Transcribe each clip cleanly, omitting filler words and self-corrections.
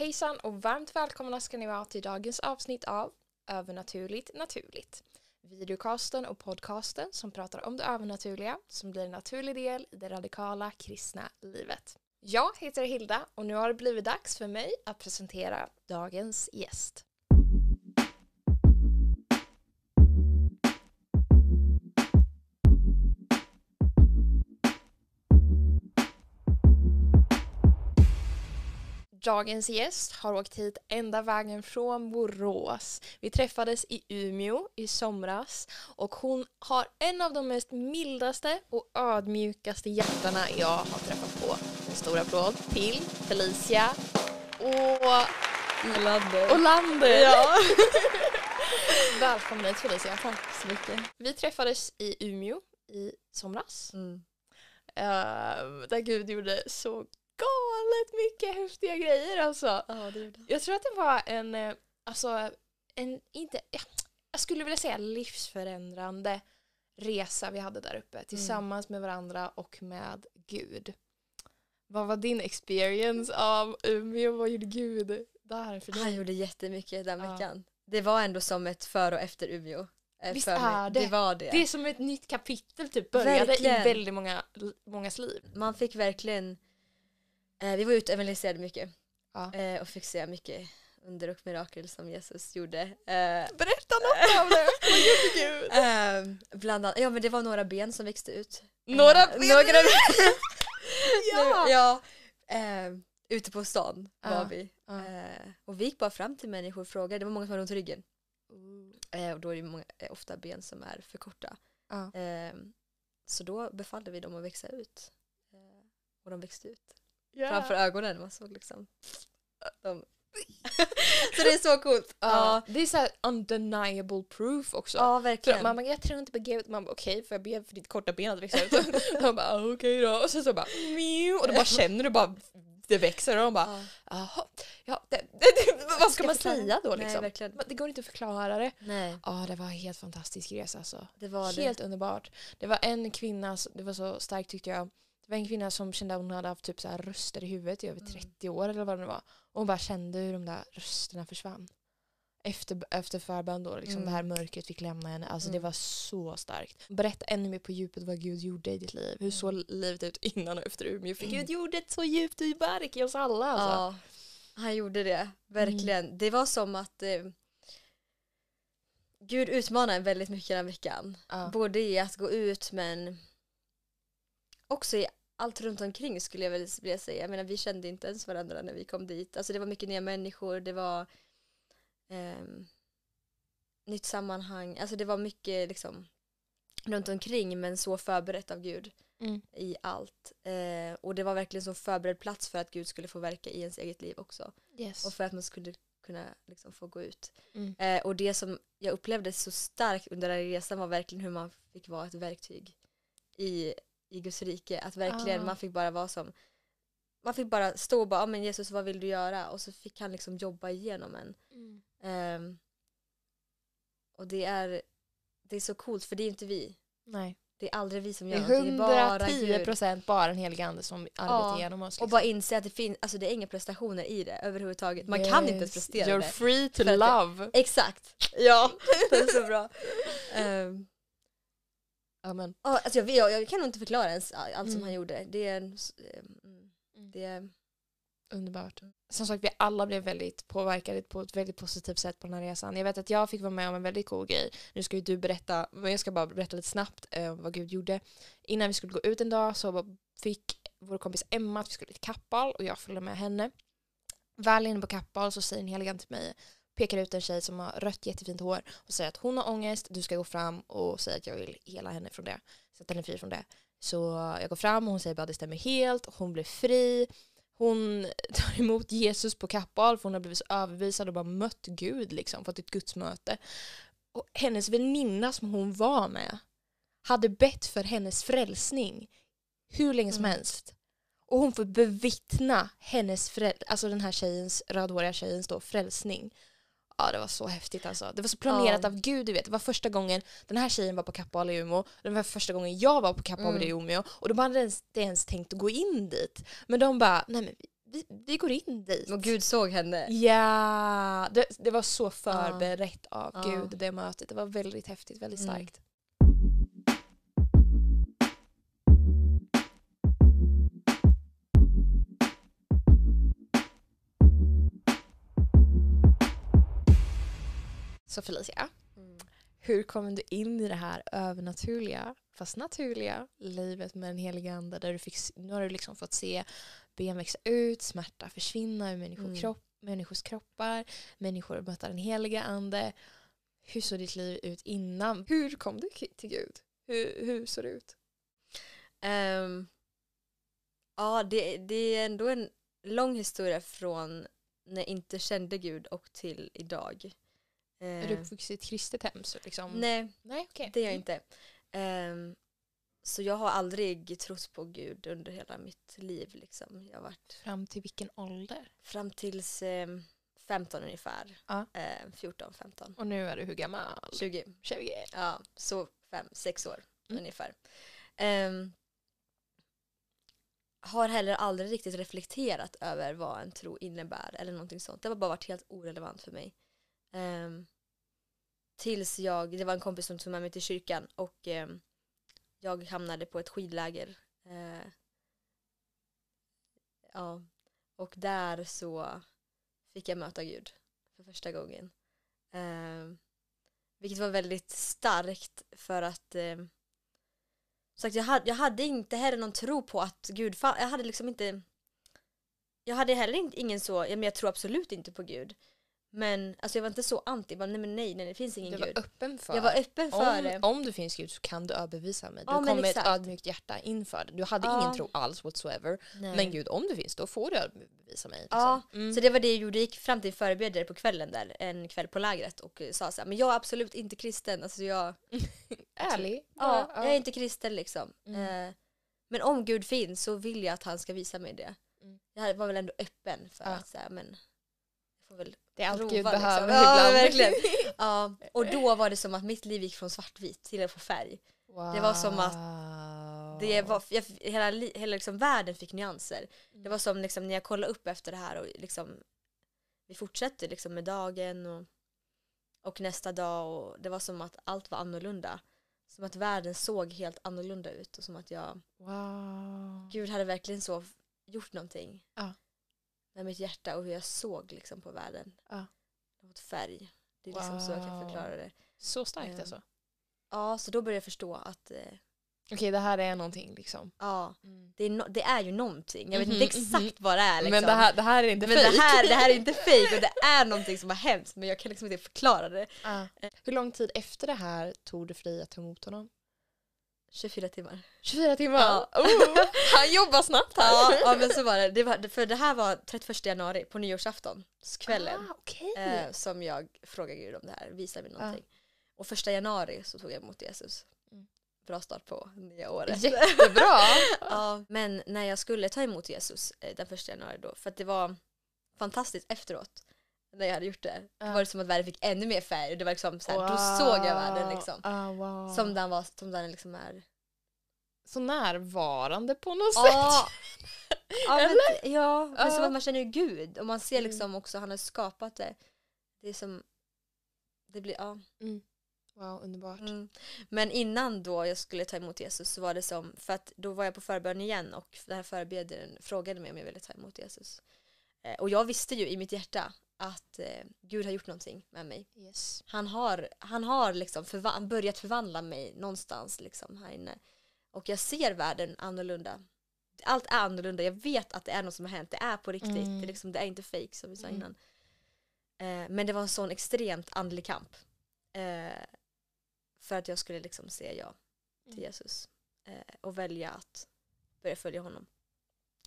Hejsan och varmt välkomna ska ni vara till dagens avsnitt av Övernaturligt Naturligt. Videocasten och podcasten som pratar om det övernaturliga som blir en naturlig del i det radikala kristna livet. Jag heter Hilda och nu har det blivit dags för mig att presentera dagens gäst. Dagens gäst har åkt hit ända vägen från Borås. Vi träffades i Umeå i somras och hon har en av de mest mildaste och ödmjukaste hjärtarna jag har träffat på. En stor applåd till Felicia Åhlander. Ja. Välkommen hit Felicia. Tack så mycket. Vi träffades i Umeå i somras. Där Gud gjorde så galet mycket häftiga grejer alltså. Ja, det är det. Jag tror att det var jag skulle vilja säga livsförändrande resa vi hade där uppe tillsammans med varandra och med Gud. Vad var din experience av Umeå? Vad gjorde Gud där för dig? Han gjorde jättemycket den veckan. Det var ändå som ett före och efter Umeå. Visst är det. Det var det. Det är som ett nytt kapitel typ började verkligen. I väldigt mångas liv. Man fick verkligen vi var ute och evangeliserade mycket. Ja. Och fick se mycket under och mirakel som Jesus gjorde. Berätta något om det! Vad gjorde Gud? Bland annat, ja men det var några ben som växte ut. Några ben? Ja! Ute på stan var vi. Och vi gick bara fram till människor och frågade. Det var många som hade ont i ryggen. Och då är det ofta ben som är för korta. Så då befallde vi dem att växa ut. Och de växte ut. Yeah. Framför ögonen, man såg liksom de. Så det är så coolt. Det är så här undeniable proof också. Ja, verkligen. Man bara, jag tror inte på Gud. Man bara, okej, för jag ber för ditt korta ben att växa ut. De bara, okej då. Och sen så bara, mew. Och då bara känner du bara, det växer. Och de bara, vad ska man säga då liksom? Nej, det går inte att förklara det. Nej. Det var en helt fantastisk resa alltså. Det var helt det. Underbart. Det var en kvinna, det var så starkt tyckte jag. Det var en kvinna som kände att hon hade haft typ så här röster i huvudet i över 30 år eller vad det var. Och hon bara kände hur de där rösterna försvann. Efter förbön då, liksom det här mörkret fick lämna henne. Alltså det var så starkt. Berätta ännu mer på djupet vad Gud gjorde i ditt liv. Hur såg livet ut innan och efter Umeå? För Gud gjorde ett så djupt verk i oss alla. Alltså. Ja, han gjorde det. Verkligen. Det var som att Gud utmanade en väldigt mycket den veckan. Både i att gå ut men också i allt runt omkring skulle jag väl vilja säga. Jag menar, vi kände inte ens varandra när vi kom dit. Alltså det var mycket nya människor. Det var nytt sammanhang. Alltså det var mycket liksom runt omkring. Men så förberett av Gud i allt. Och det var verkligen så förberedd plats för att Gud skulle få verka i ens eget liv också. Yes. Och för att man skulle kunna liksom få gå ut. Och det som jag upplevde så starkt under den här resan var verkligen hur man fick vara ett verktyg i Guds rike, att verkligen man fick bara vara som, man fick bara stå och bara, men Jesus vad vill du göra? Och så fick han liksom jobba igenom en. Och det är så coolt, för det är inte vi. Nej. Det är aldrig vi som gör det. Det är bara Gud. 110% bara den heliga ande som arbetar igenom oss. Liksom. Och bara inse att det finns, alltså det är inga prestationer i det överhuvudtaget. Man kan inte prestera det. You're free to love. Exakt. Ja, det är så bra. Amen. Alltså jag kan nog inte förklara ens allt som han gjorde. Det är underbart. Som sagt, vi alla blev väldigt påverkade på ett väldigt positivt sätt på den här resan. Jag vet att jag fick vara med om en väldigt cool grej. Nu ska ju du berätta, men jag ska bara berätta lite snabbt vad Gud gjorde. Innan vi skulle gå ut en dag så fick vår kompis Emma att vi skulle till Kappal och jag följde med henne. Väl inne på Kappal så säger en heligan till mig, pekar ut en tjej som har rött jättefint hår och säger att hon har ångest, du ska gå fram och säga att jag vill hela henne från det. Sätta henne fri från det. Så jag går fram och hon säger bara det stämmer helt. Hon blir fri. Hon tar emot Jesus på Kappal för hon har blivit så övervisad och bara mött Gud liksom, fått ett gudsmöte. Och hennes väninna som hon var med hade bett för hennes frälsning hur länge som helst. Och hon får bevittna hennes alltså den här tjejens, rödhåriga tjejens då, frälsning. Ja, det var så häftigt alltså. Det var så planerat av Gud, du vet. Det var första gången den här tjejen var på Kappal i Umeå. Det var första gången jag var på Kappal i Umeå. Och de hade inte ens tänkt att gå in dit. Men de bara, nej men vi går in dit. Och Gud såg henne. Ja, det var så förberett av Gud, det mötet. Det var väldigt häftigt, väldigt starkt. Så Felicia, hur kom du in i det här övernaturliga, fast naturliga livet med den heliga ande, där du fick, nu har du liksom fått se ben växa ut, smärta försvinna ur människors kroppar, människor möta den heliga ande. Hur såg ditt liv ut innan? Hur kom du till Gud? Hur såg det ut? Det är ändå en lång historia från när jag inte kände Gud och till idag. Är du uppvuxen i ett kristet hem? Så liksom? Nej okay. Det är jag inte. Så jag har aldrig trott på Gud under hela mitt liv. Liksom. Jag har varit... Fram till vilken ålder? Fram tills 15 ungefär. 14-15. Och nu är du hur gammal? 20. Ja, så 5-6 år ungefär. Har heller aldrig riktigt reflekterat över vad en tro innebär eller någonting sånt. Det har bara varit helt irrelevant för mig. Tills det var en kompis som tog med mig till kyrkan och jag hamnade på ett skidläger och där så fick jag möta Gud för första gången, vilket var väldigt starkt för att så att jag hade inte heller någon tro på att Gud jag hade liksom inte, jag hade heller inte, ingen så, men jag tror absolut inte på Gud. Men alltså jag var inte så anti, bara nej, det finns ingen Gud. Jag var öppen för det. Om det finns Gud så kan du överbevisa mig. Du kom med ett ödmjukt hjärta inför det. Du hade ingen tro alls whatsoever. Nej. Men Gud, om det finns, då får du överbevisa mig. Liksom. Så det var det jag gjorde. Jag gick fram till förebedjare på kvällen där, en kväll på lägret, och sa så här, men jag är absolut inte kristen. Alltså jag... Ärlig? Ja, jag är inte kristen liksom. Men om Gud finns så vill jag att han ska visa mig det. Jag var väl ändå öppen för att säga, men... Det är allt Gud behöver ibland. Verkligen. Ja, och då var det som att mitt liv gick från svartvit till att få färg. Wow. Det var som att hela liksom världen fick nyanser. Det var som liksom, när jag kollade upp efter det här och liksom, vi fortsatte liksom med dagen och nästa dag, och det var som att allt var annorlunda. Som att världen såg helt annorlunda ut, och som att Gud hade verkligen så gjort någonting. Ja. Med mitt hjärta och hur jag såg liksom på världen. Något färg. Det är liksom så jag kan förklara det. Så starkt alltså. Ja, så då började jag förstå att... Okej, det här är någonting liksom. Ja, det är ju någonting. Jag vet inte exakt vad det är liksom. Men det här är inte fake. Det här är inte fake, och det är någonting som har hänt. Men jag kan liksom inte förklara det. Hur lång tid efter det här tog du för dig att ta emot honom? 24 timmar. 24 timmar? Ja. Oh, han jobbar snabbt här. Ja, men så var det. För det här var 31 januari på nyårsafton, kvällen. Okay. Som jag frågade Gud om det här. Visar mig någonting. Och 1 januari så tog jag emot Jesus. Bra start på nya året. Jättebra! Ja. Men när jag skulle ta emot Jesus den 1 januari då, för att det var fantastiskt efteråt när jag hade gjort det. Det var som att världen fick ännu mer färg. Det var liksom så här, då såg jag världen liksom. Wow. Som den liksom är. Så närvarande på något sätt. Men som att man känner Gud. Och man ser liksom också, han har skapat det. Det är som, det blir, Wow, underbart. Men innan då jag skulle ta emot Jesus så var det som, för att då var jag på förbön igen, och den här förebedjaren frågade mig om jag ville ta emot Jesus. Och jag visste ju i mitt hjärta att Gud har gjort någonting med mig. Yes. Han har liksom börjat förvandla mig någonstans liksom här inne. Och jag ser världen annorlunda. Allt är annorlunda. Jag vet att det är något som har hänt. Det är på riktigt. Det, liksom, det är inte fake som vi sa innan. Men det var en sån extremt andlig kamp. För att jag skulle liksom säga ja till Jesus. Och välja att börja följa honom.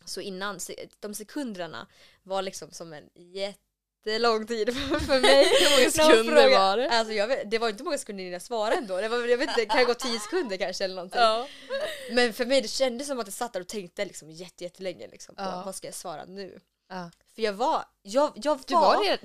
Så innan, de sekunderna var liksom som en jättelång tid för mig. Hur många sekunder var det? Alltså det var inte många sekunder innan jag svarade ändå. Jag vet inte, kan jag gå 10 sekunder kanske eller någonting. Ja. Men för mig det kändes som att jag satt där och tänkte liksom jättelänge liksom, på vad ska jag svara nu? Ja. För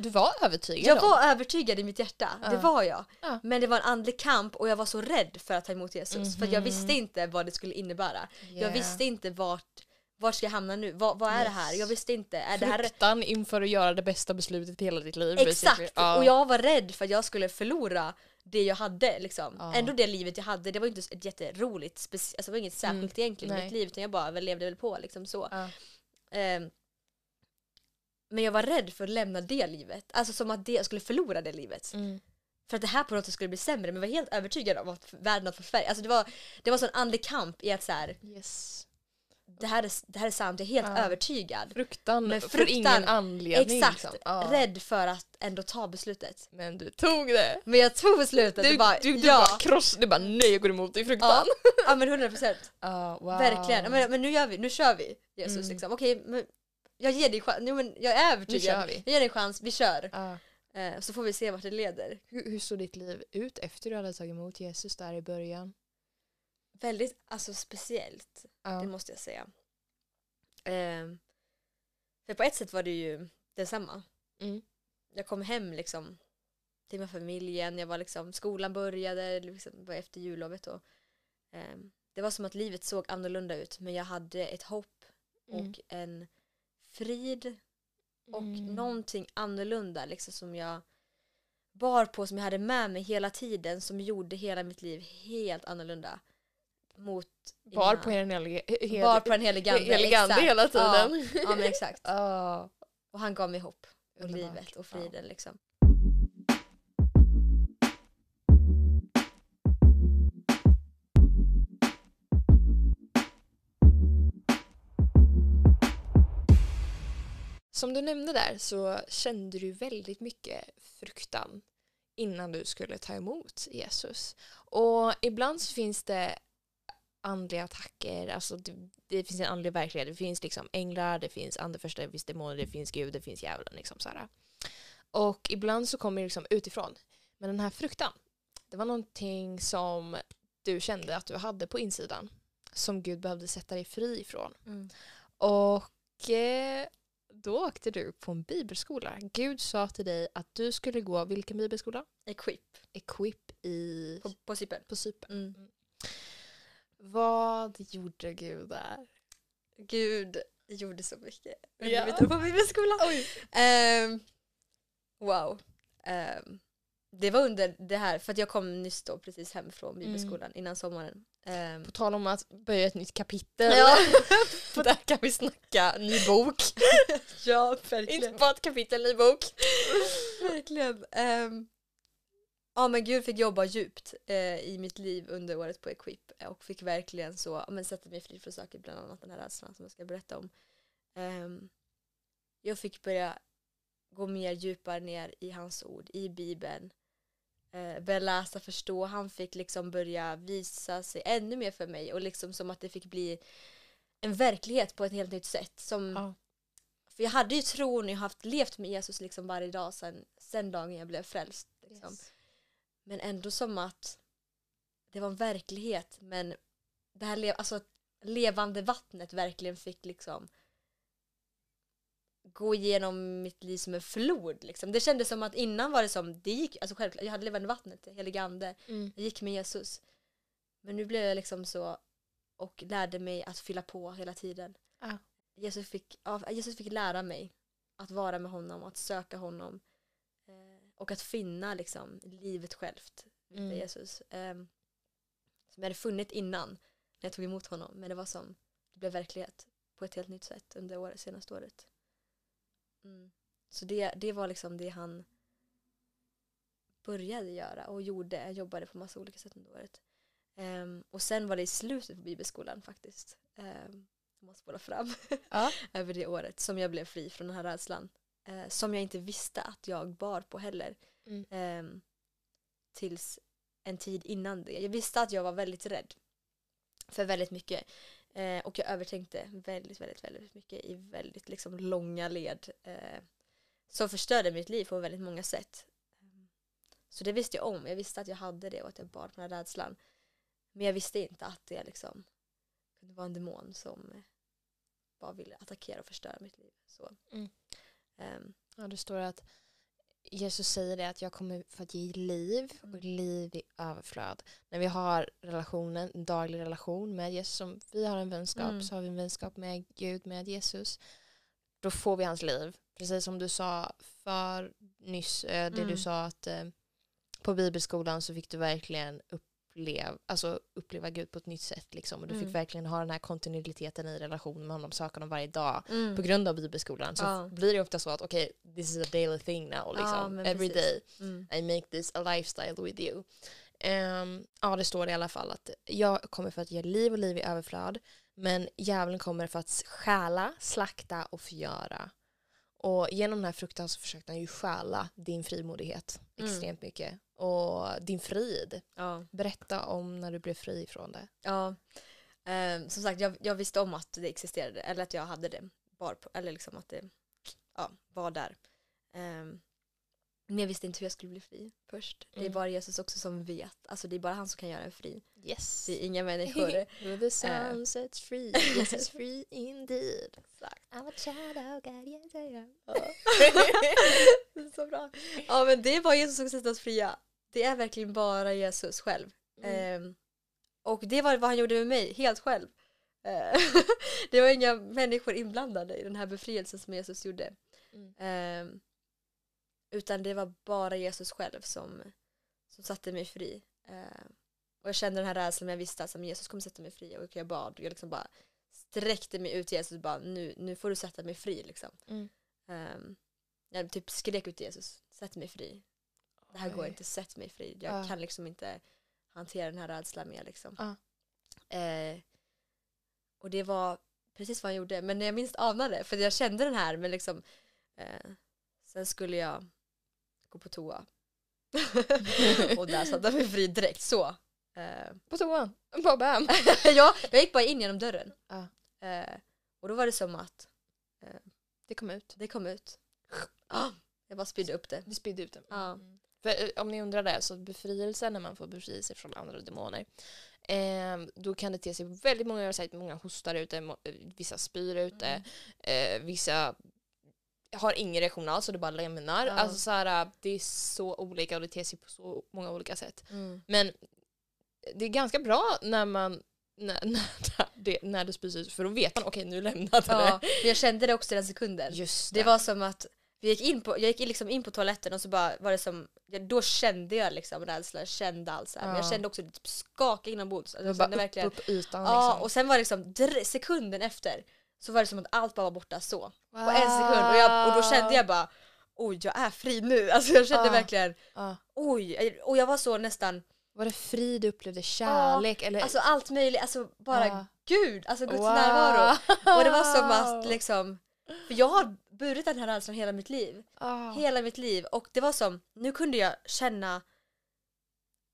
du var övertygad. Jag var övertygad i mitt hjärta. Det var jag. Men det var en andlig kamp, och jag var så rädd för att ta emot Jesus. För jag visste inte vad det skulle innebära. Jag visste inte vart Var ska jag hamna nu? Vad är det här? Jag visste inte. Är fruktan det här... inför att göra det bästa beslutet i hela ditt liv. Exakt. Ja. Och jag var rädd för att jag skulle förlora det jag hade. Liksom. Ja. Ändå det livet jag hade. Det var inte ett jätteroligt. Alltså, det var inget särskilt egentligen i mitt liv. Utan jag bara levde väl på. Liksom, så. Ja. Men jag var rädd för att lämna det livet. Alltså som att jag skulle förlora det livet. Mm. För att det här på något sätt skulle bli sämre. Men jag var helt övertygad om att världen för färg. Alltså det var en sån andlig kamp i att så här... Yes. Det här är sant, jag är helt övertygad. Fruktan för ingen anledning. Exakt, liksom. Rädd för att ändå ta beslutet. Men du tog det. Men jag tog beslutet. Du bara nej, jag går emot dig, fruktan. Ja, men 100%. Wow. Verkligen, men nu kör vi, Jesus. Liksom. Okej, men jag ger dig chans. Jag är övertygad. Jag ger dig chans, vi kör. Så får vi se vart det leder. Hur såg ditt liv ut efter du hade tagit emot Jesus där i början? Väldigt speciellt, det måste jag säga. För på ett sätt var det ju detsamma. Mm. Jag kom hem liksom, till min familjen. Jag var, liksom, skolan började liksom, var efter jullovet. Och, det var som att livet såg annorlunda ut. Men jag hade ett hopp och en frid. Och någonting annorlunda liksom, som jag bar på. Som jag hade med mig hela tiden. Som gjorde hela mitt liv helt annorlunda. Bar på en heligande hela tiden. Ja, men exakt. Och han gav mig hopp och livet och friden liksom. Som du nämnde där så kände du väldigt mycket fruktan innan du skulle ta emot Jesus. Och ibland så finns det andliga attacker, alltså det finns en andlig verklighet, det finns liksom änglar, det finns andeförsta, det finns demoner, det finns Gud, det finns djävulen liksom såhär. Och ibland så kommer det liksom utifrån. Men den här fruktan, det var någonting som du kände att du hade på insidan som Gud behövde sätta dig fri ifrån. Och då åkte du på en bibelskola. Gud sa till dig att du skulle gå, vilken bibelskola? Equip i... På Sipen. På Sipen. Vad gjorde Gud där? Gud gjorde så mycket. Ja. Vi tog på bibelskolan. Wow. Det var under det här. För att jag kom nyss då precis hem från bibelskolan innan sommaren. På tal om att börja ett nytt kapitel. Ja. Där kan vi snacka ny bok. Ja, verkligen. Inte bara ett kapitel, ny bok. Verkligen. Ja, men Gud fick jobba djupt i mitt liv under året på Equip. Och fick verkligen sätta mig fri från saker, bland annat den här rädslan som jag ska berätta om. Jag fick börja gå mer djupare ner i hans ord, i Bibeln. Börja läsa, förstå. Han fick liksom börja visa sig ännu mer för mig. Och liksom som att det fick bli en verklighet på ett helt nytt sätt. För jag hade ju tron och jag har levt med Jesus liksom varje dag sedan dagen jag blev frälst. Liksom. Yes. Men ändå som att det var en verklighet. Men det här levande vattnet verkligen fick liksom gå igenom mitt liv som en flod. Liksom. Det kändes som att innan var det som det gick. Alltså självklart, jag hade levande vattnet, heligande. Jag gick med Jesus. Men nu blev jag liksom så och lärde mig att fylla på hela tiden. Jesus fick lära mig att vara med honom, att söka honom. Och att finna liksom livet självt med Jesus. Som jag hade funnit innan när jag tog emot honom. Men det blev verklighet på ett helt nytt sätt under senaste året. Så det var liksom det han började göra och gjorde. Jag jobbade på massa olika sätt under året. Och sen var det i slutet på bibelskolan faktiskt. Jag måste bolla fram över det året som jag blev fri från den här rädslan. Som jag inte visste att jag bar på heller. Tills en tid innan det. Jag visste att jag var väldigt rädd. För väldigt mycket. Och jag övertänkte väldigt, väldigt, väldigt mycket. I väldigt liksom långa led. Som förstörde mitt liv på väldigt många sätt. Så det visste jag om. Jag visste att jag hade det och att jag bar på den här rädslan. Men jag visste inte att det liksom kunde vara en demon som bara ville attackera och förstöra mitt liv. Så. Det står att Jesus säger det att jag kommer för att ge liv och liv i överflöd. När vi har relationen, en daglig relation med Jesus, som vi har en vänskap, så har vi en vänskap med Gud, med Jesus. Då får vi hans liv. Precis som du sa för nyss, det du sa att på bibelskolan så fick du verkligen uppleva Gud på ett nytt sätt liksom. Och du fick verkligen ha den här kontinuiteten i relation med honom, söka honom varje dag på grund av bibelskolan. Så blir det ofta så att okej, this is a daily thing now liksom. Every day I make this a lifestyle with you. Ja, det står det i alla fall att jag kommer för att ge liv och liv i överflöd, men djävulen kommer för att stjäla, slakta och förgöra. Och genom den här fruktan så försökte han ju stjäla din frimodighet extremt mycket. Och din frid. Ja. Berätta om när du blev fri från det. Ja, som sagt, jag visste om att det existerade. Eller att jag hade det. Eller liksom att det var där. Men jag visste inte hur jag skulle bli fri först. Det är bara Jesus också som vet. Alltså det är bara han som kan göra en fri. Yes. Det är inga människor. The sun sets free. This is free indeed. Exakt. I'm a child of God. Yes, I am. Det är så bra. Ja, men det är bara Jesus som sätter oss fria. Det är verkligen bara Jesus själv. Och det var vad han gjorde med mig. Helt själv. Det var inga människor inblandade i den här befrielsen som Jesus gjorde. Utan det var bara Jesus själv som satte mig fri. Och jag kände den här rädslan, men jag visste att Jesus kommer sätta mig fri. Och jag bad, och jag liksom bara sträckte mig ut till Jesus och bara, nu får du sätta mig fri liksom. Jag typ skrek ut till Jesus, sätt mig fri. Det här går inte, sätt mig fri. Jag kan liksom inte hantera den här rädslan mer liksom. Och det var precis vad jag gjorde. Men jag minst anade, för jag kände den här, men liksom sen skulle jag gå på toa. Och där satt jag mig fri direkt så. På toan? Bara bam. Ja, jag gick bara in genom dörren. Och då var det som att det kom ut. Jag bara spydde upp det. Du spydde ut det. För om ni undrar det, så befrielse, när man får befrielse från andra demoner, då kan det te sig väldigt många. Jag har sagt många hostar ute, vissa spyr ute, vissa har ingen reaktion alls, så det bara lämnar. Alltså så här, det är så olika och det ter sig på så många olika sätt. Men det är ganska bra när du spyr ut, för då vet man, okej, nu lämnade det. Men jag kände det också i den sekunden. Just det. Det var som att jag gick in på toaletten, och så bara var det som, då kände jag liksom rädslan, kände allt så här. Men jag kände också typ skaka inombords. Alltså, jag kände bara verkligen upp ytan liksom. Och sen var det liksom sekunden efter, så var det som att allt bara var borta så. Wow. På en sekund. Och då kände jag bara, oj, jag är fri nu. Alltså jag kände verkligen, oj. Och jag var så nästan. Var det fri du upplevde, kärlek? Eller? Alltså allt möjligt. Alltså bara Gud. Alltså Guds närvaro. Och det var som att liksom, för jag har burit den här rädslan hela mitt liv. Hela mitt liv. Och det var som, nu kunde jag känna.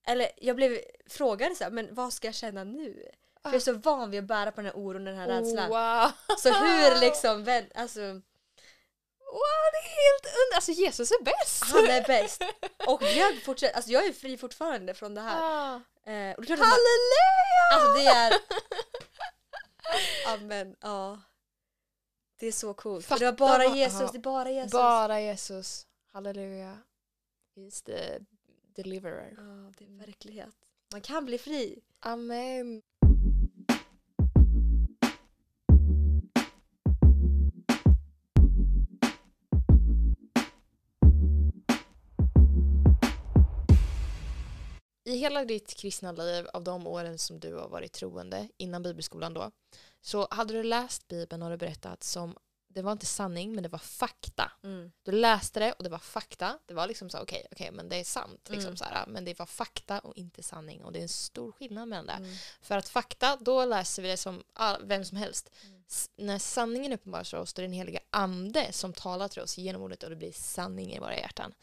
Eller jag blev frågad så här, men vad ska jag känna nu? För jag är så van vid att bära på den här oron och den här rädslan. Wow. Så hur liksom, alltså, wow, det är helt alltså Jesus är bäst. Han är bäst. Och jag fortsätter, alltså jag är fri fortfarande från det här. Och det är klart, halleluja! Alltså det är, amen, ja. Det är så coolt. Det var bara Jesus, det är bara Jesus. Bara Jesus, halleluja. He's the deliverer. Ja, det är verklighet. Man kan bli fri. Amen. I hela ditt kristna liv, av de åren som du har varit troende innan bibelskolan då, så hade du läst Bibeln och du berättat som, det var inte sanning men det var fakta. Du läste det och det var fakta. Det var liksom så, okej, men det är sant liksom, så här, men det var fakta och inte sanning, och det är en stor skillnad mellan det. För att fakta, då läser vi det som vem som helst. När sanningen uppenbaras för oss, då är det en helig ande som talar till oss genom ordet, och det blir sanning i våra hjärtan.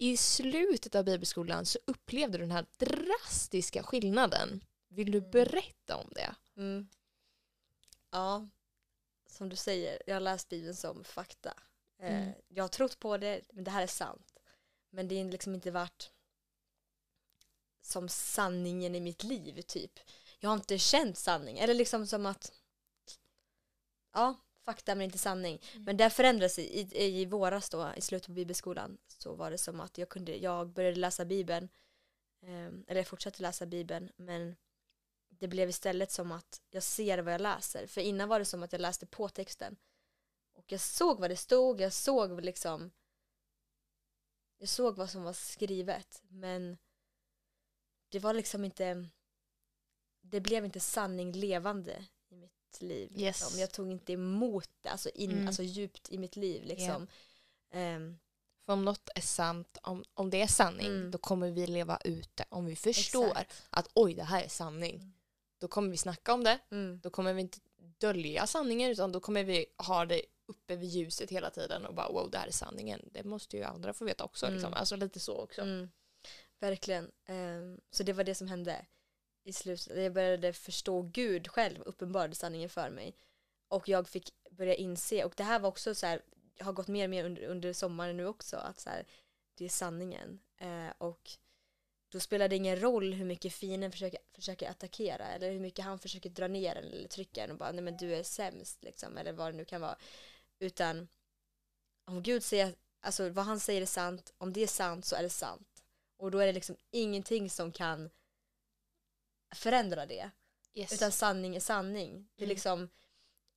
I slutet av bibelskolan så upplevde du den här drastiska skillnaden. Vill du berätta om det? Ja, som du säger, jag har läst Bibeln som fakta. Jag har trott på det, men det här är sant. Men det är liksom inte varit som sanningen i mitt liv, typ. Jag har inte känt sanning. Eller liksom som att, ja, fakta men inte sanning. Men det förändras i våras då, i slutet på bibelskolan, så var det som att jag började läsa Bibeln, eller jag fortsatte läsa Bibeln, men det blev istället som att jag ser vad jag läser. För innan var det som att jag läste på texten. Och jag såg vad det stod, jag såg vad som var skrivet, men det var liksom inte, det blev inte sanning levande i mitt liv. Yes. Liksom. Jag tog inte emot det, alltså djupt i mitt liv. Liksom. Yeah. För om något är sant, om det är sanning, då kommer vi leva ut det. Om vi förstår att oj, det här är sanning, då kommer vi snacka om det. Då kommer vi inte dölja sanningen, utan då kommer vi ha det uppe vid ljuset hela tiden och bara wow, det här är sanningen. Det måste ju andra få veta också. Liksom. Alltså lite så också. Verkligen. Så det var det som hände i slutet. Jag började förstå Gud själv, uppenbarade sanningen för mig. Och jag fick börja inse, och det här var också så här, jag har gått mer och mer under sommaren nu också, att så här, det är sanningen. Och då spelar det ingen roll hur mycket fienden försöker attackera, eller hur mycket han försöker dra ner den eller trycka den och bara, nej men du är sämst liksom, eller vad det nu kan vara. Utan om Gud säger, alltså vad han säger är sant, om det är sant så är det sant. Och då är det liksom ingenting som kan förändra det. Yes. Utan sanning är sanning. Det är liksom,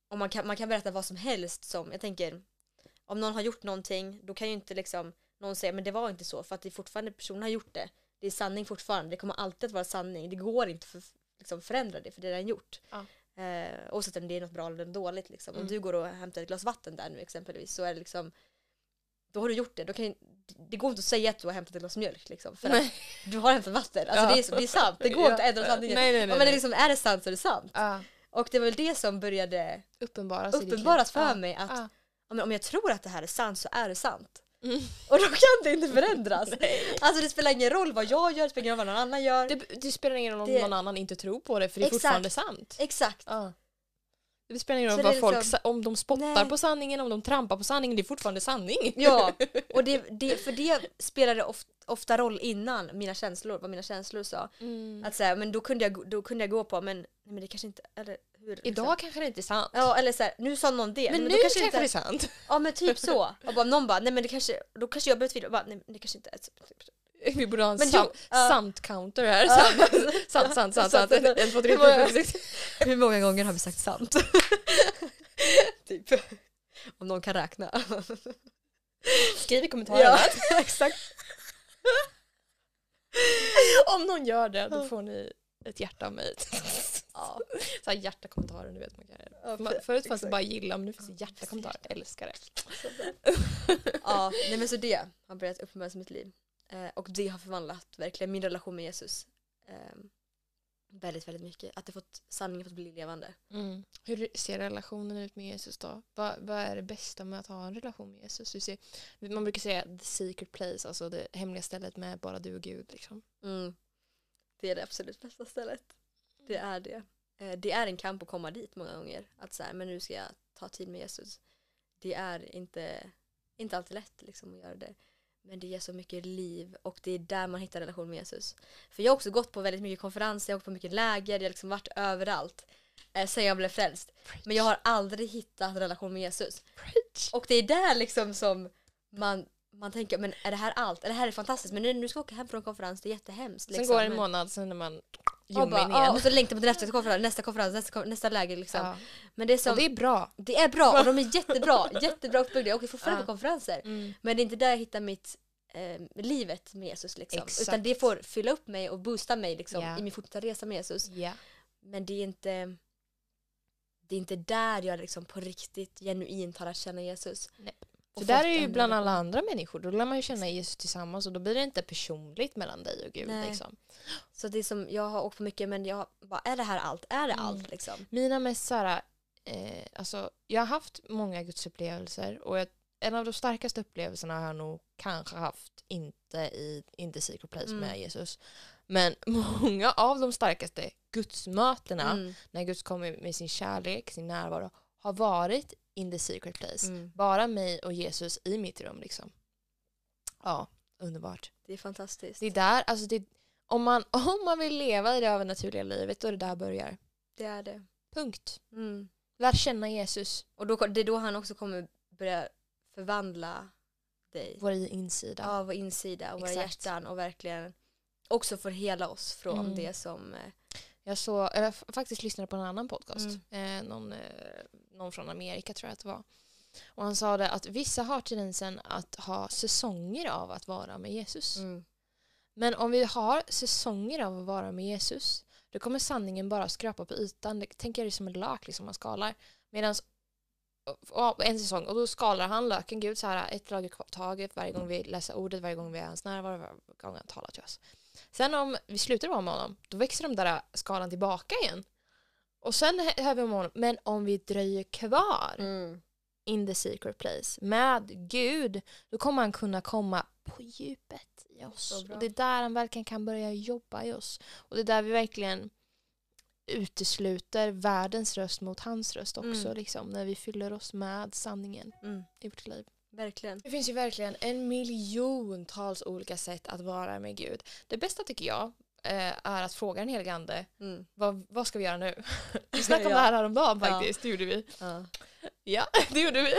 om man kan berätta vad som helst som, jag tänker, om någon har gjort någonting, då kan ju inte liksom någon säga, men det var inte så, för att det fortfarande, personen har gjort det. Det är sanning fortfarande. Det kommer alltid att vara sanning. Det går inte att liksom förändra det, för det är redan gjort. Ja. Oavsett om det är något bra eller dåligt. Liksom. Om du går och hämtar ett glas vatten där nu exempelvis, så är det liksom, då har du gjort det. Då kan det går inte att säga att du har hämtat ett glas mjölk. Liksom, för att du har hämtat vatten. Alltså, det är sant. Det går inte att ändra sanningen. Nej. Men liksom, är det sant så är det sant. Ja. Och det var väl det som började uppenbaras för mig. Att om jag tror att det här är sant så är det sant. Och då kan det inte förändras. Alltså det spelar ingen roll vad jag gör, det spelar ingen roll vad någon annan gör. Det spelar ingen roll om någon annan inte tror på det, för det är fortfarande sant. Exakt. Det spelar ingen roll vad liksom, folk, om de spottar på sanningen, om de trampar på sanningen, det är fortfarande sanning. Ja, och för det spelade ofta roll innan vad mina känslor sa. Att säga, men då kunde jag gå på, men det kanske inte, eller hur, idag liksom, kanske det inte är sant. Ja, eller så här, nu sa någon det. Men nu kanske det är sant. Ja, men typ så. Och bara, någon bara, nej men det kanske, då kanske jag började tvivla. Bara, nej men det kanske inte är sant. Vi borde ha en samt-counter här. Sant. Hur många gånger har vi sagt sant? Typ. Om någon kan räkna. Skriv i kommentarerna. Ja, exakt. Om någon gör det, då får ni ett hjärta av mig. Ja. Så här hjärtakommentarer, du vet man kan förut fanns det bara gilla, men nu finns det hjärtakommentarer. Jag älskar det. Ja, nej men så det har börjat uppenbaras i mitt liv. Och det har förvandlat verkligen min relation med Jesus väldigt, väldigt mycket. Att det fått sanningen fått bli levande. Hur ser relationen ut med Jesus då? Vad är det bästa med att ha en relation med Jesus? Man brukar säga the secret place, alltså det hemliga stället med bara du och Gud. Liksom. Det är det absolut bästa stället. Det är det. Det är en kamp att komma dit många gånger. Att så här, men nu ska jag ta tid med Jesus. Det är inte alltid lätt liksom, att göra det. Men det ger så mycket liv, och det är där man hittar relation med Jesus. För jag har också gått på väldigt mycket konferenser, jag har gått på mycket läger, jag har liksom varit överallt sen jag blev frälst. Preach. Men jag har aldrig hittat relation med Jesus. Preach. Och det är där liksom som man tänker, men är det här allt? Är det här är fantastiskt, men nu ska jag åka hem från konferens, det är jättehemskt. Liksom. Sen går en månad, sen när man jobbar igen. Ja, och så längtar man till nästa konferens, nästa läger liksom. Ja. Men det är som, och det är bra. Det är bra, och de är jättebra uppbyggda. Jag åker fortfarande på konferenser. Men det är inte där jag hittar mitt livet med Jesus liksom. Exakt. Utan det får fylla upp mig och boosta mig liksom, i min fortsatta resa med Jesus. Yeah. Men det är inte där jag liksom på riktigt genuint har att känna Jesus. Nej. För där är ju bland alla andra människor. Då lär man ju känna Jesus tillsammans, och då blir det inte personligt mellan dig och Gud. Liksom. Så det är som, jag har åkt på mycket, men jag bara, är det här allt? Är det allt? Liksom? Mina mest såhär, alltså jag har haft många gudsupplevelser, och en av de starkaste upplevelserna har jag nog kanske haft, inte secret place med Jesus. Men många av de starkaste gudsmötena, när Gud kommer med sin kärlek, sin närvaro, har varit in the secret place. Bara mig och Jesus i mitt rum liksom. Ja, underbart. Det är fantastiskt. Det är där, alltså det, om man vill leva i det övernaturliga livet, då det där börjar. Det är det. Punkt. Lär känna Jesus. Och då, det är då han också kommer börja förvandla dig. Vår insida. Ja, vår insida och våra hjärtan. Och verkligen också för hela oss från det som... Jag så, faktiskt lyssnade på en annan podcast. Någon från Amerika tror jag att det var. Och han sa det att vissa har tendensen att ha säsonger av att vara med Jesus. Mm. Men om vi har säsonger av att vara med Jesus, då kommer sanningen bara skrapa på ytan. Det tänker jag är som en lök liksom man skalar. Medan en säsong, och då skalar han löken Gud så här ett lager taget varje gång vi läser ordet, varje gång vi är hans närvaro, varje gång han talar till oss. Sen om vi slutar vara med honom, då växer de där skalan tillbaka igen. Och sen hör vi om honom. Men om vi dröjer kvar in the secret place med Gud, då kommer han kunna komma på djupet i oss. Och det är där han verkligen kan börja jobba i oss. Och det är där vi verkligen utesluter världens röst mot hans röst också. Liksom, när vi fyller oss med sanningen i vårt liv. Verkligen. Det finns ju verkligen en miljontals olika sätt att vara med Gud. Det bästa tycker jag är att fråga den helige ande. Vad ska vi göra nu? Vi snackade om det här om dagen faktiskt. Ja. Det gjorde vi. Ja, det gjorde vi.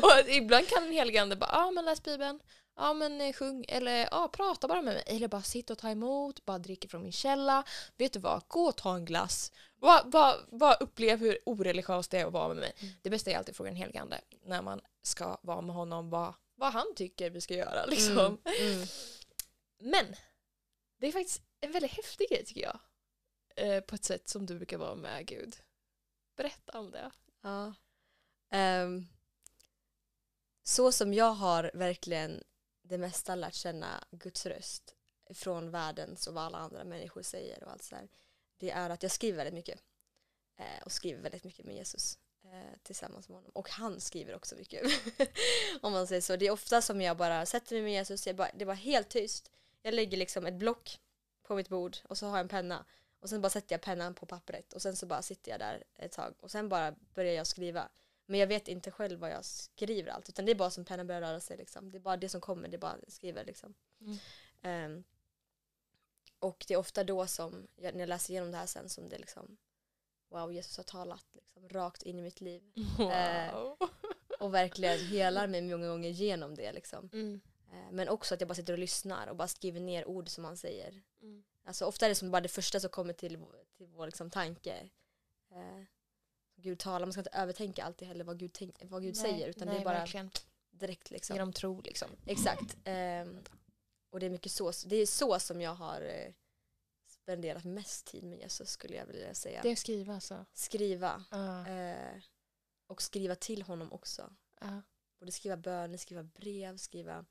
Och ibland kan den helige ande bara, men läs Bibeln. Ja, men sjung. Eller prata bara med mig. Eller bara sitta och ta emot. Bara dricka från min källa. Vet du vad? Gå och ta en glass. Bara upplev hur oreligiöst det är att vara med mig. Det bästa är alltid fråga den helige ande. När man ska vara med honom. Vad han tycker vi ska göra. Liksom. Men det är faktiskt en väldigt häftig grej tycker jag. På ett sätt som du brukar vara med Gud. Berätta om det. Ja. Så som jag har verkligen det mesta lärt känna Guds röst från världens och vad alla andra människor säger och allt så här. Det är att jag skriver väldigt mycket. Och skriver väldigt mycket med Jesus tillsammans med honom. Och han skriver också mycket. Om man säger så. Det är ofta som jag bara sätter mig med Jesus. Det är bara helt tyst. Jag lägger liksom ett block på mitt bord och så har jag en penna. Och sen bara sätter jag pennan på pappret. Och sen så bara sitter jag där ett tag. Och sen bara börjar jag skriva. Men jag vet inte själv vad jag skriver allt. Utan det är bara som pennan börjar röra sig. Liksom. Det är bara det som kommer. Det är bara skriver. Liksom. Och det är ofta då som, när jag läser igenom det här sen, som det liksom, wow, Jesus har talat liksom, rakt in i mitt liv. Wow. Och verkligen helar mig många gånger genom det. Liksom. Men också att jag bara sitter och lyssnar och bara skriver ner ord som han säger. Alltså, ofta är det som bara det första som kommer till vår liksom, tanke. Gud talar, man ska inte övertänka alltid heller vad Gud säger, utan det är bara verkligen direkt liksom. Genom tro liksom. Exakt. Och det är mycket så, det är så som jag har spenderat mest tid med Jesus skulle jag vilja säga. Det är skriva alltså. Skriva. Och skriva till honom också. Både skriva böner, skriva brev, skriva.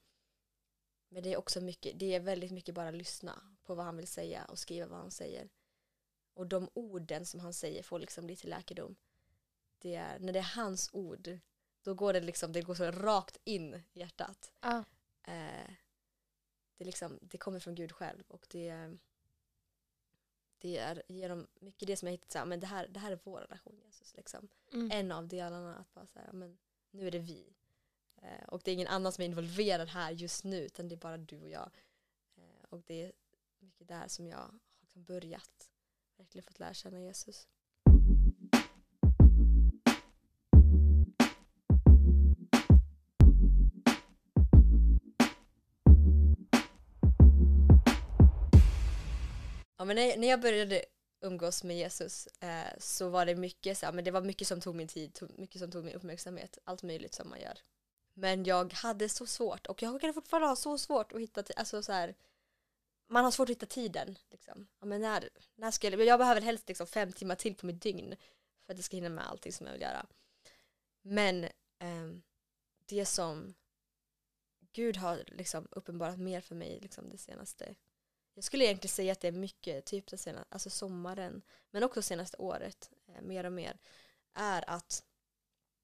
Men det är också mycket, det är väldigt mycket bara lyssna på vad han vill säga och skriva vad han säger. Och de orden som han säger får liksom lite läkedom. Det är, när det är hans ord, då går det liksom, det går så rakt in i hjärtat. Det, liksom, det kommer från Gud själv. Och det är genom mycket det som jag hittat, så här, men det här är vår relation Jesus. Liksom. En av delarna att bara så här, men nu är det vi. Och det är ingen annan som är involverad här just nu, utan det är bara du och jag. Och det är mycket där som jag har liksom börjat. Verkligen fått lära känna Jesus. Ja, men när jag började umgås med Jesus så var det mycket så här, men det var mycket som tog min tid, mycket som tog min uppmärksamhet, allt möjligt som man gör. Men jag hade så svårt, och jag kan fortfarande ha så svårt att hitta alltså så här, man har svårt att hitta tiden liksom. Ja, men när ska jag behöver helst liksom 5 timmar till på mitt dygn för att jag ska hinna med allting som jag vill göra. Men det som Gud har liksom uppenbarat mer för mig liksom det senaste. Jag skulle egentligen säga att det är mycket typ det senaste, alltså sommaren, men också senaste året mer och mer, är att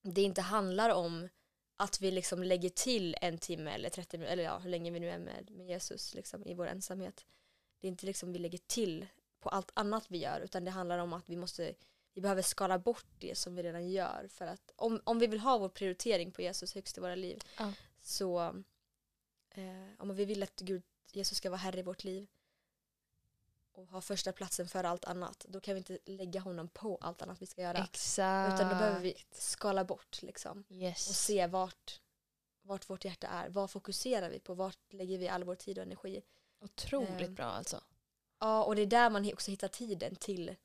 det inte handlar om att vi liksom lägger till 1 timme eller 30 minuter, eller ja, hur länge vi nu är med Jesus liksom, i vår ensamhet. Det är inte liksom vi lägger till på allt annat vi gör, utan det handlar om att vi behöver skala bort det som vi redan gör. För att om vi vill ha vår prioritering på Jesus högst i våra liv, så om vi vill att Jesus ska vara herre i vårt liv, och ha första platsen för allt annat, då kan vi inte lägga honom på allt annat vi ska göra. Exakt. Utan då behöver vi skala bort liksom. Yes. Och se vart vårt hjärta är. Vad fokuserar vi på? Vart lägger vi all vår tid och energi? Otroligt bra alltså. Ja, och det är där man också hittar tiden till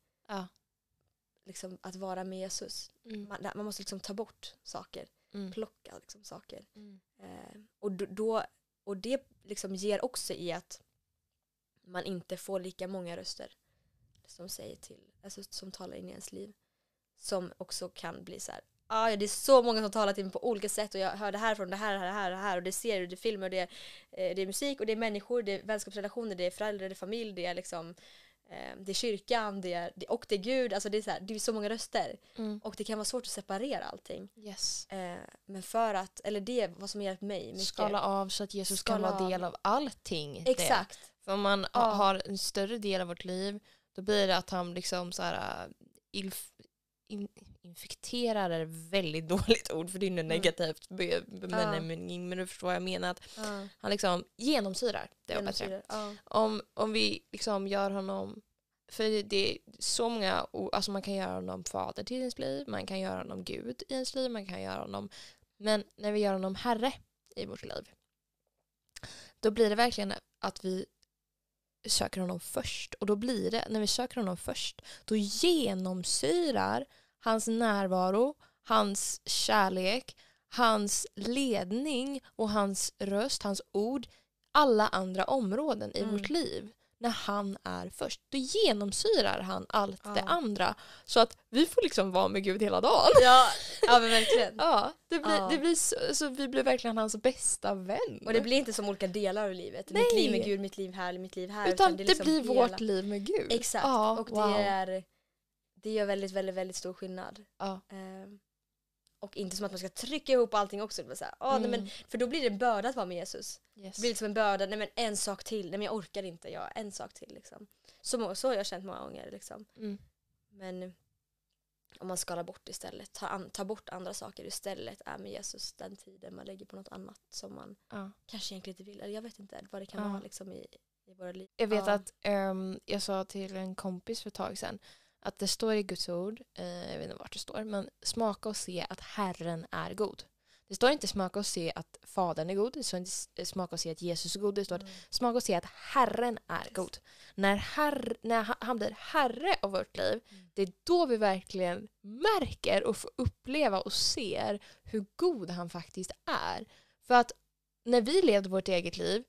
liksom, att vara med Jesus. Mm. Man måste liksom ta bort saker. Mm. Plocka liksom, saker. Mm. Och det liksom ger också i att man inte får lika många röster som säger till, alltså som talar in i ens liv, som också kan bli så här, det är så många som talar till mig på olika sätt, och jag hör det här från det här och det ser, och det är filmer, och det är musik, och det är människor, det är vänskapsrelationer, det är föräldrar, det är familj, det är liksom det är kyrkan, och det är Gud, alltså det är så här, det är så många röster. Mm. Och det kan vara svårt att separera allting. Yes. Men för att, eller det är vad som hjälpt mig mycket. Skala av så att Jesus kan vara del av allting. Exakt. Det. För om man har en större del av vårt liv, då blir det att han liksom så här infekterar är väldigt dåligt ord, för det är ju negativt men du förstår vad jag menar, att han liksom genomsyrar. Om vi liksom gör honom, för det är så många, alltså man kan göra honom fader till ens liv, man kan göra honom Gud i ens liv, man kan göra honom, men när vi gör honom herre i vårt liv, då blir det verkligen att vi söker honom först, och då blir det, när vi söker honom först, då genomsyrar hans närvaro, hans kärlek, hans ledning och hans röst, hans ord, alla andra områden i vårt liv. När han är först, då genomsyrar han allt det andra, så att vi får liksom vara med Gud hela dagen. Ja men verkligen. Det blir så vi blir verkligen hans bästa vän. Och det blir inte som olika delar av livet. Nej. Mitt liv med Gud, mitt liv här. Utan det liksom blir vårt liv med Gud. Exakt, och det gör väldigt, väldigt, väldigt stor skillnad. Och inte som att man ska trycka ihop allting också. Så här, för då blir det en börda att vara med Jesus. Yes. Det blir som en börda. Nej men en sak till. Nej men jag orkar inte. En sak till liksom. Så har jag känt många gånger liksom. Mm. Men om man skalar bort istället. Ta bort andra saker istället. Är med Jesus den tiden man lägger på något annat som man kanske egentligen inte vill. Eller jag vet inte vad det kan vara liksom i våra liv. Jag vet att jag sa till en kompis för ett tag sedan. Att det står i Guds ord, jag vet inte vart det står, men smaka och se att Herren är god. Det står inte smaka och se att Fadern är god, det står inte smaka och se att Jesus är god, det står att smaka och se att Herren är god. När han blir herre av vårt liv, det är då vi verkligen märker och får uppleva och ser hur god han faktiskt är. För att när vi levde vårt eget liv,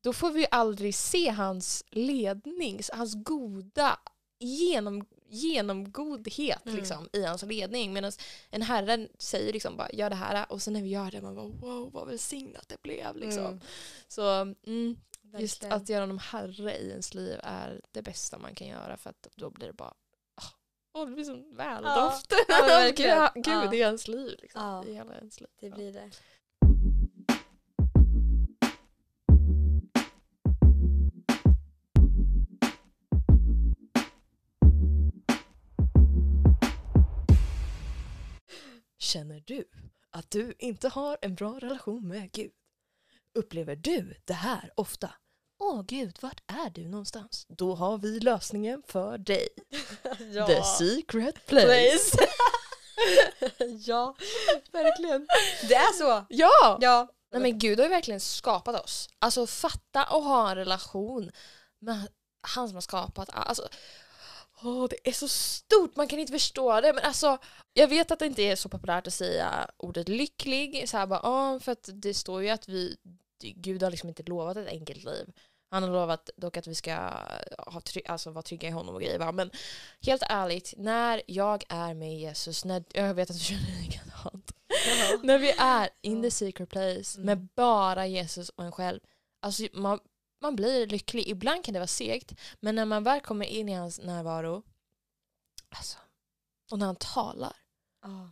då får vi aldrig se hans ledning, hans goda genomgodhet liksom, i hans ledning, medan en herre säger liksom bara, gör det här, och sen när vi gör det, man bara, wow, vad välsignat det blev liksom. Så just att göra någon herre i ens liv är det bästa man kan göra, för att då blir det bara det blir som väldoft Gud i ens liv liksom, i hela ens liv. Det blir det. Känner du att du inte har en bra relation med Gud? Upplever du det här ofta? Åh Gud, vart är du någonstans? Då har vi lösningen för dig. The secret place. Ja, verkligen. Det är så. Ja. Nej, men Gud har ju verkligen skapat oss. Alltså fatta och ha en relation med han som har skapat. Alltså... det är så stort, man kan inte förstå det, men alltså, jag vet att det inte är så populärt att säga ordet lycklig så här bara, för att det står ju att Gud har liksom inte lovat ett enkelt liv. Han har lovat dock att vi ska vara trygga i honom och grejer, men helt ärligt, när jag är med Jesus, jag vet att vi känner likadant när vi är in the secret place med bara Jesus och en själv, alltså man blir lycklig. Ibland kan det vara segt, men när man väl kommer in i hans närvaro, alltså, och när han talar,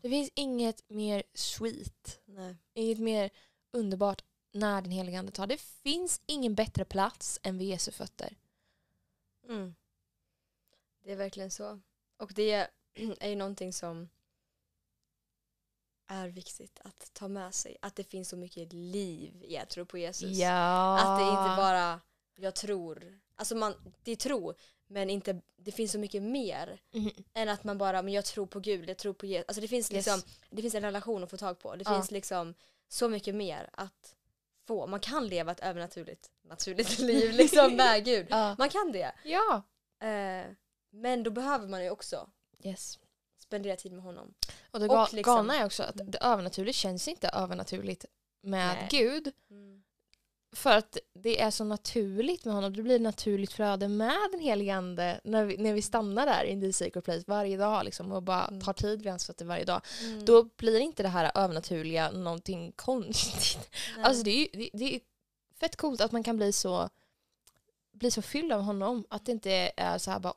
det finns inget mer sweet. Nej. Inget mer underbart när den heliga ande tar. Det finns ingen bättre plats än vid Jesu fötter. Mm. Det är verkligen så. Och det är ju någonting som är viktigt att ta med sig. Att det finns så mycket liv i att tro på Jesus. Ja. Att det inte bara jag tror. Alltså det är tro. Men inte, det finns så mycket mer än att man bara, men jag tror på Gud, jag tror på Jesus. Alltså det finns liksom, det finns en relation att få tag på. Det finns liksom så mycket mer att få. Man kan leva ett övernaturligt, naturligt liv liksom med Gud. Man kan det. Ja. Men då behöver man ju också spendera tid med honom. Och det galna är också att det övernaturligt känns inte övernaturligt med Gud. För att det är så naturligt med honom. Det blir naturligt flöde med den helige ande när vi stannar där in the sacred place varje dag liksom, och bara tar tid vid hans fötter varje dag. Då blir inte det här övernaturliga någonting konstigt. Alltså det är fett coolt att man kan bli så fylld av honom att det inte är så här bara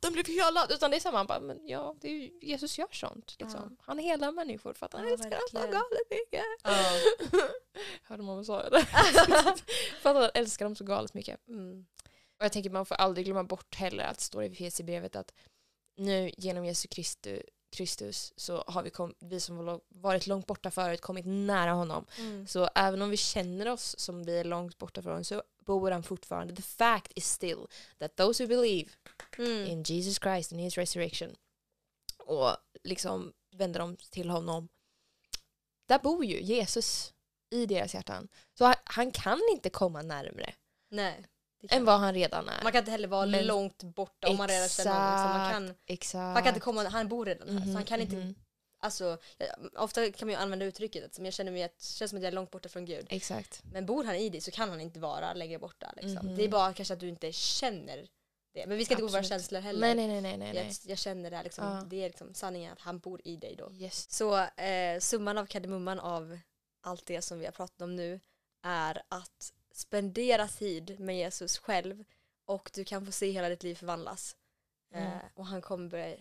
den blev helad, utan det är så man bara, men det är ju, Jesus gör sånt liksom. Han helar människor för att han älskar dem så galet mycket. Hörde man vad sa jag där? För att han älskar dem så galet mycket. Och jag tänker man får aldrig glömma bort heller att står det i brevet att nu genom Jesus Kristus så har vi som varit långt borta förut kommit nära honom. Så även om vi känner oss som vi är långt borta från så bor han fortfarande. The fact is still that those who believe in Jesus Christ and his resurrection och liksom vänder dem till honom, där bor ju Jesus i deras hjärtan. Så han kan inte komma närmare. Nej. Än vad han redan är. Man kan inte heller vara långt borta om man redan känner honom. Man kan inte komma, han bor redan här. Så han kan inte, alltså, ofta kan man ju använda uttrycket att jag känner mig känns som att jag är långt borta från Gud. Exakt. Men bor han i dig så kan han inte vara längre borta. Liksom. Det är bara kanske att du inte känner det. Men vi ska inte gå våra känslor heller. Nej. Jag känner det här, liksom. Det är liksom sanningen att han bor i dig då. Yes. Så summan av kardemumman av allt det som vi har pratat om nu är att spendera tid med Jesus själv och du kan få se hela ditt liv förvandlas. Och han kommer börja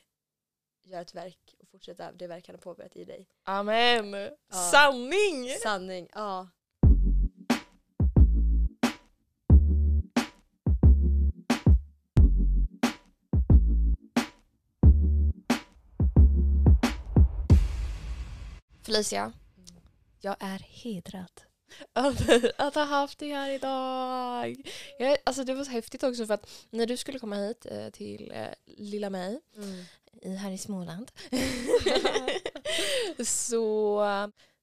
göra ett verk och fortsätta det verk han har påbörjat i dig. Amen! Ja. Sanning! Ja. Felicia, jag är hedrad att ha haft dig här idag. Alltså det var så häftigt också för att när du skulle komma hit till lilla mig här i Småland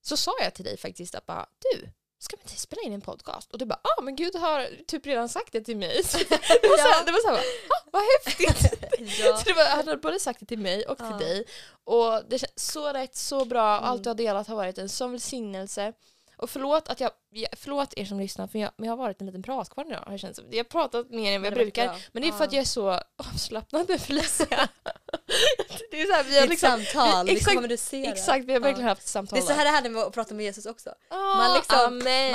så sa jag till dig faktiskt att bara, du, ska man inte spela in en podcast? Och du bara, men Gud har typ redan sagt det till mig. Det var så här vad häftigt. Så det var, han hade både sagt det till mig och till dig. Och det känns så rätt, så bra. Allt du har delat har varit en sån välsignelse. Och förlåt er som lyssnar, för jag har varit en liten pratkvarn idag. Jag har pratat mer än vad jag brukar. Bra. Men det är för att jag är så avslappnad med Felicia. Det är så här, vi har liksom, samtal. Exakt, vi har verkligen haft samtal. Det är så här det hände med att prata med Jesus också. Man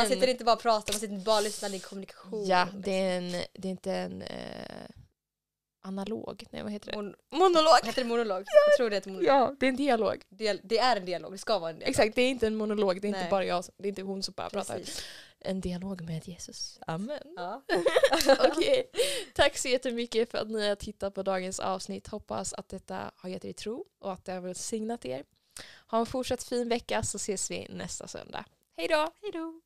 sitter inte bara och pratar, man sitter inte bara och lyssnar i kommunikation. Ja, det är inte en analog. Nej, vad heter det? Monolog. Heter det monolog? Ja. Jag tror det är ett monolog. Ja, det är en dialog. Det är en dialog. Det ska vara en dialog. Exakt, det är inte en monolog. Det är inte bara jag. Det är inte hon som bara pratar. En dialog med Jesus. Amen. Ja. Okej. Tack så jättemycket för att ni har tittat på dagens avsnitt. Hoppas att detta har gett er tro och att det har välsignat er. Ha en fortsatt fin vecka så ses vi nästa söndag. Hej då!